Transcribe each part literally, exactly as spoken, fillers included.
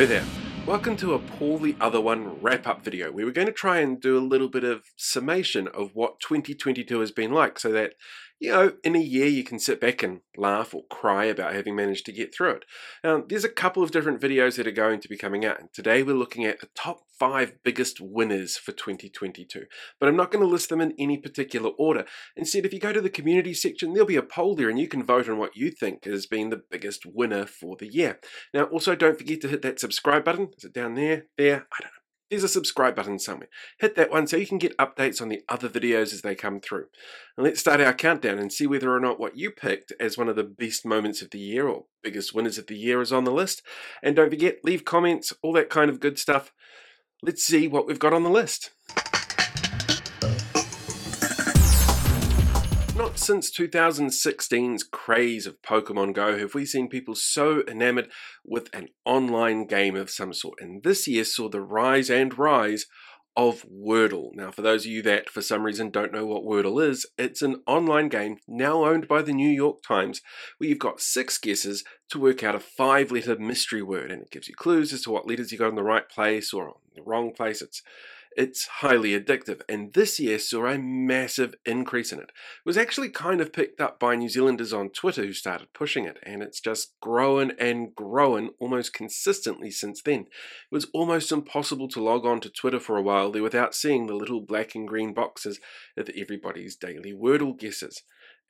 Hello there. Welcome to a Paul the Other One wrap-up video where we're going to try and do a little bit of summation of what twenty twenty-two has been like so that, you know, in a year you can sit back and laugh or cry about having managed to get through it. Now, there's a couple of different videos that are going to be coming out, and today we're looking at the top five biggest winners for twenty twenty-two. But I'm not going to list them in any particular order. Instead, if you go to the community section, there'll be a poll there and you can vote on what you think has been the biggest winner for the year. Now, also don't forget to hit that subscribe button. Is it down there? There? I don't know. There's a subscribe button somewhere. Hit that one so you can get updates on the other videos as they come through. And let's start our countdown and see whether or not what you picked as one of the best moments of the year or biggest winners of the year is on the list. And don't forget, leave comments, all that kind of good stuff. Let's see what we've got on the list. Not since two thousand sixteen's craze of Pokemon Go have we seen people so enamoured with an online game of some sort, and this year saw the rise and rise of Wordle. Now, for those of you that for some reason don't know what Wordle is, it's an online game now owned by the New York Times where you've got six guesses to work out a five-letter mystery word, and it gives you clues as to what letters you got in the right place or on the wrong place. It's It's highly addictive, and this year saw a massive increase in it. It was actually kind of picked up by New Zealanders on Twitter who started pushing it, and it's just grown and grown almost consistently since then. It was almost impossible to log on to Twitter for a while there without seeing the little black and green boxes of everybody's daily Wordle guesses.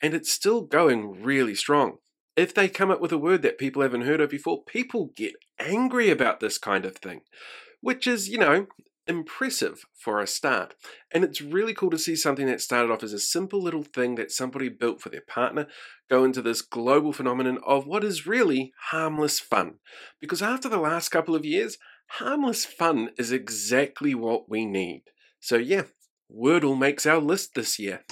And it's still going really strong. If they come up with a word that people haven't heard of before, people get angry about this kind of thing, which is, you know, impressive for a start. And it's really cool to see something that started off as a simple little thing that somebody built for their partner go into this global phenomenon of what is really harmless fun. Because after the last couple of years, harmless fun is exactly what we need. So yeah, Wordle makes our list this year.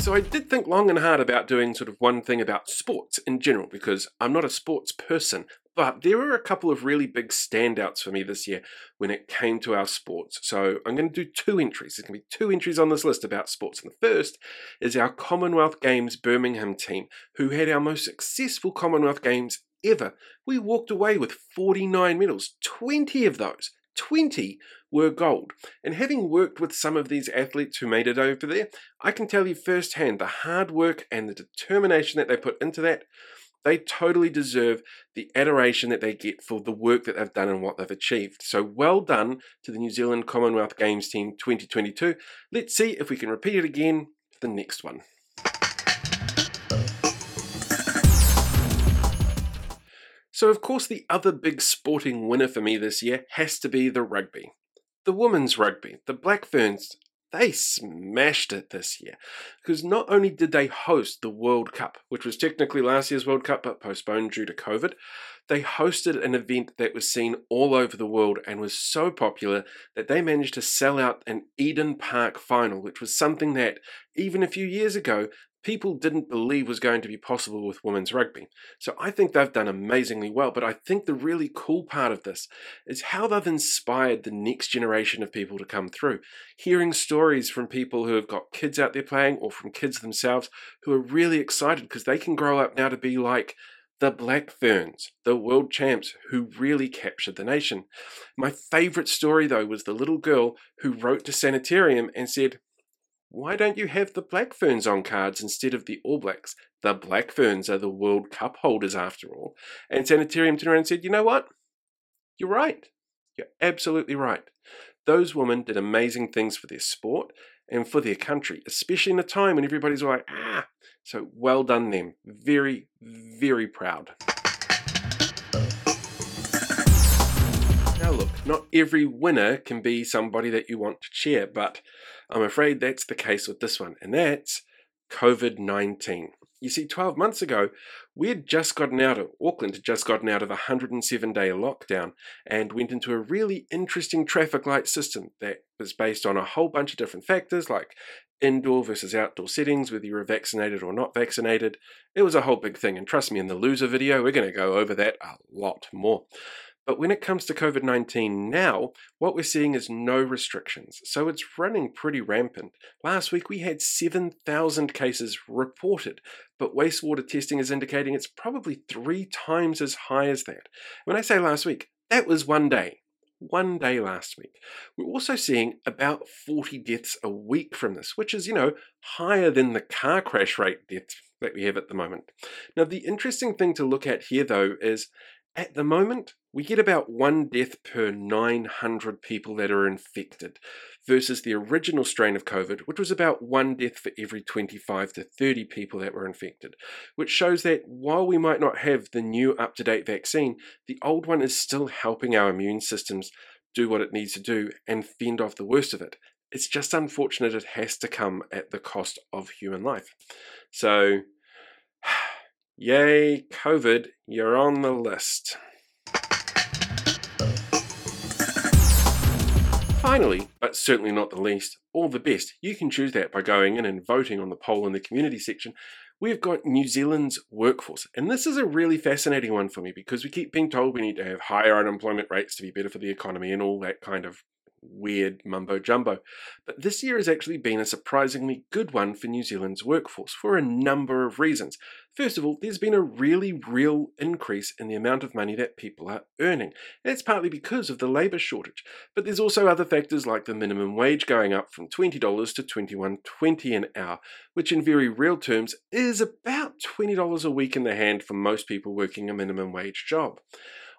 So I did think long and hard about doing sort of one thing about sports in general because I'm not a sports person. But there were a couple of really big standouts for me this year when it came to our sports. So I'm going to do two entries. There's going to be two entries on this list about sports. And the first is our Commonwealth Games Birmingham team, who had our most successful Commonwealth Games ever. We walked away with forty-nine medals, twenty of those. twenty were gold. And having worked with some of these athletes who made it over there, I can tell you firsthand the hard work and the determination that they put into that. They totally deserve the adoration that they get for the work that they've done and what they've achieved. So well done to the New Zealand Commonwealth Games team twenty twenty-two. Let's see if we can repeat it again for the next one. So of course the other big sporting winner for me this year has to be the rugby. The women's rugby, the Black Ferns. They smashed it this year because not only did they host the World Cup, which was technically last year's World Cup but postponed due to COVID, they hosted an event that was seen all over the world and was so popular that they managed to sell out an Eden Park final, which was something that even a few years ago, people didn't believe was going to be possible with women's rugby. So I think they've done amazingly well, but I think the really cool part of this is how they've inspired the next generation of people to come through. Hearing stories from people who have got kids out there playing or from kids themselves who are really excited because they can grow up now to be like the Black Ferns, the world champs who really captured the nation. My favourite story though was the little girl who wrote to Sanitarium and said, "Why don't you have the Black Ferns on cards instead of the All Blacks? The Black Ferns are the World Cup holders after all." And Sanitarium turned around and said, "You know what? You're right. You're absolutely right." Those women did amazing things for their sport and for their country, especially in a time when everybody's like, ah. So well done them. Very, very proud. Now look, not every winner can be somebody that you want to cheer, but I'm afraid that's the case with this one, and that's COVID nineteen. You see, twelve months ago, we had just gotten out of, Auckland had just gotten out of a one hundred seven day lockdown and went into a really interesting traffic light system that was based on a whole bunch of different factors like indoor versus outdoor settings, whether you were vaccinated or not vaccinated. It was a whole big thing, and trust me, in the loser video, we're going to go over that a lot more. But when it comes to COVID nineteen now, what we're seeing is no restrictions, so it's running pretty rampant. Last week we had seven thousand cases reported, but wastewater testing is indicating it's probably three times as high as that. When I say last week, that was one day. One day last week. We're also seeing about forty deaths a week from this, which is, you know, higher than the car crash rate deaths that we have at the moment. Now, the interesting thing to look at here, though, is at the moment, we get about one death per nine hundred people that are infected versus the original strain of COVID, which was about one death for every twenty-five to thirty people that were infected, which shows that while we might not have the new up-to-date vaccine, the old one is still helping our immune systems do what it needs to do and fend off the worst of it. It's just unfortunate it has to come at the cost of human life. So, yay, COVID, you're on the list. Finally, but certainly not the least, or the best, you can choose that by going in and voting on the poll in the community section. We've got New Zealand's workforce, and this is a really fascinating one for me because we keep being told we need to have higher unemployment rates to be better for the economy and all that kind of weird mumbo jumbo. But this year has actually been a surprisingly good one for New Zealand's workforce for a number of reasons. First of all, there's been a really real increase in the amount of money that people are earning. That's partly because of the labour shortage, but there's also other factors like the minimum wage going up from twenty dollars to twenty-one dollars and twenty cents an hour, which in very real terms is about twenty dollars a week in the hand for most people working a minimum wage job.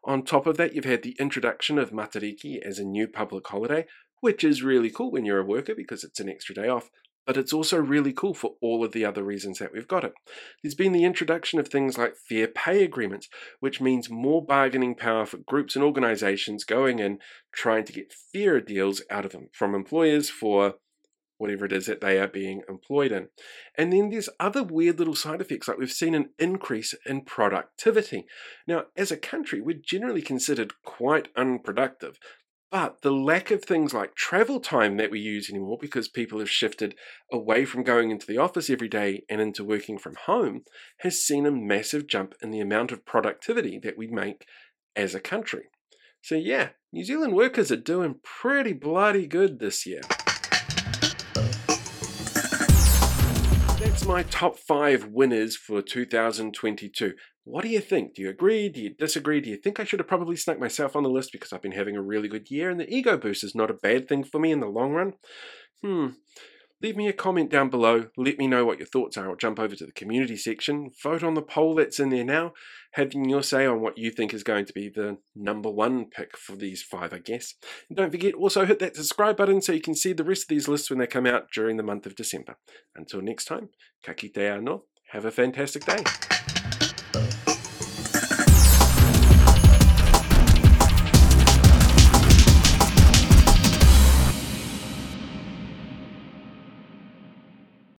On top of that, you've had the introduction of Matariki as a new public holiday, which is really cool when you're a worker because it's an extra day off, but it's also really cool for all of the other reasons that we've got it. There's been the introduction of things like fair pay agreements, which means more bargaining power for groups and organisations going in, trying to get fairer deals out of them from employers for whatever it is that they are being employed in. And then there's other weird little side effects, like we've seen an increase in productivity. Now, as a country, we're generally considered quite unproductive, but the lack of things like travel time that we use anymore, because people have shifted away from going into the office every day and into working from home, has seen a massive jump in the amount of productivity that we make as a country. So yeah, New Zealand workers are doing pretty bloody good this year. That's my top five winners for two thousand twenty-two. What do you think? Do you agree? Do you disagree? Do you think I should have probably snuck myself on the list because I've been having a really good year and the ego boost is not a bad thing for me in the long run? Hmm. Leave me a comment down below. Let me know what your thoughts are, or jump over to the community section. Vote on the poll that's in there now, having your say on what you think is going to be the number one pick for these five, I guess. And don't forget, also hit that subscribe button so you can see the rest of these lists when they come out duduring the month of December. Until next time, ka kite anō, have a fantastic day.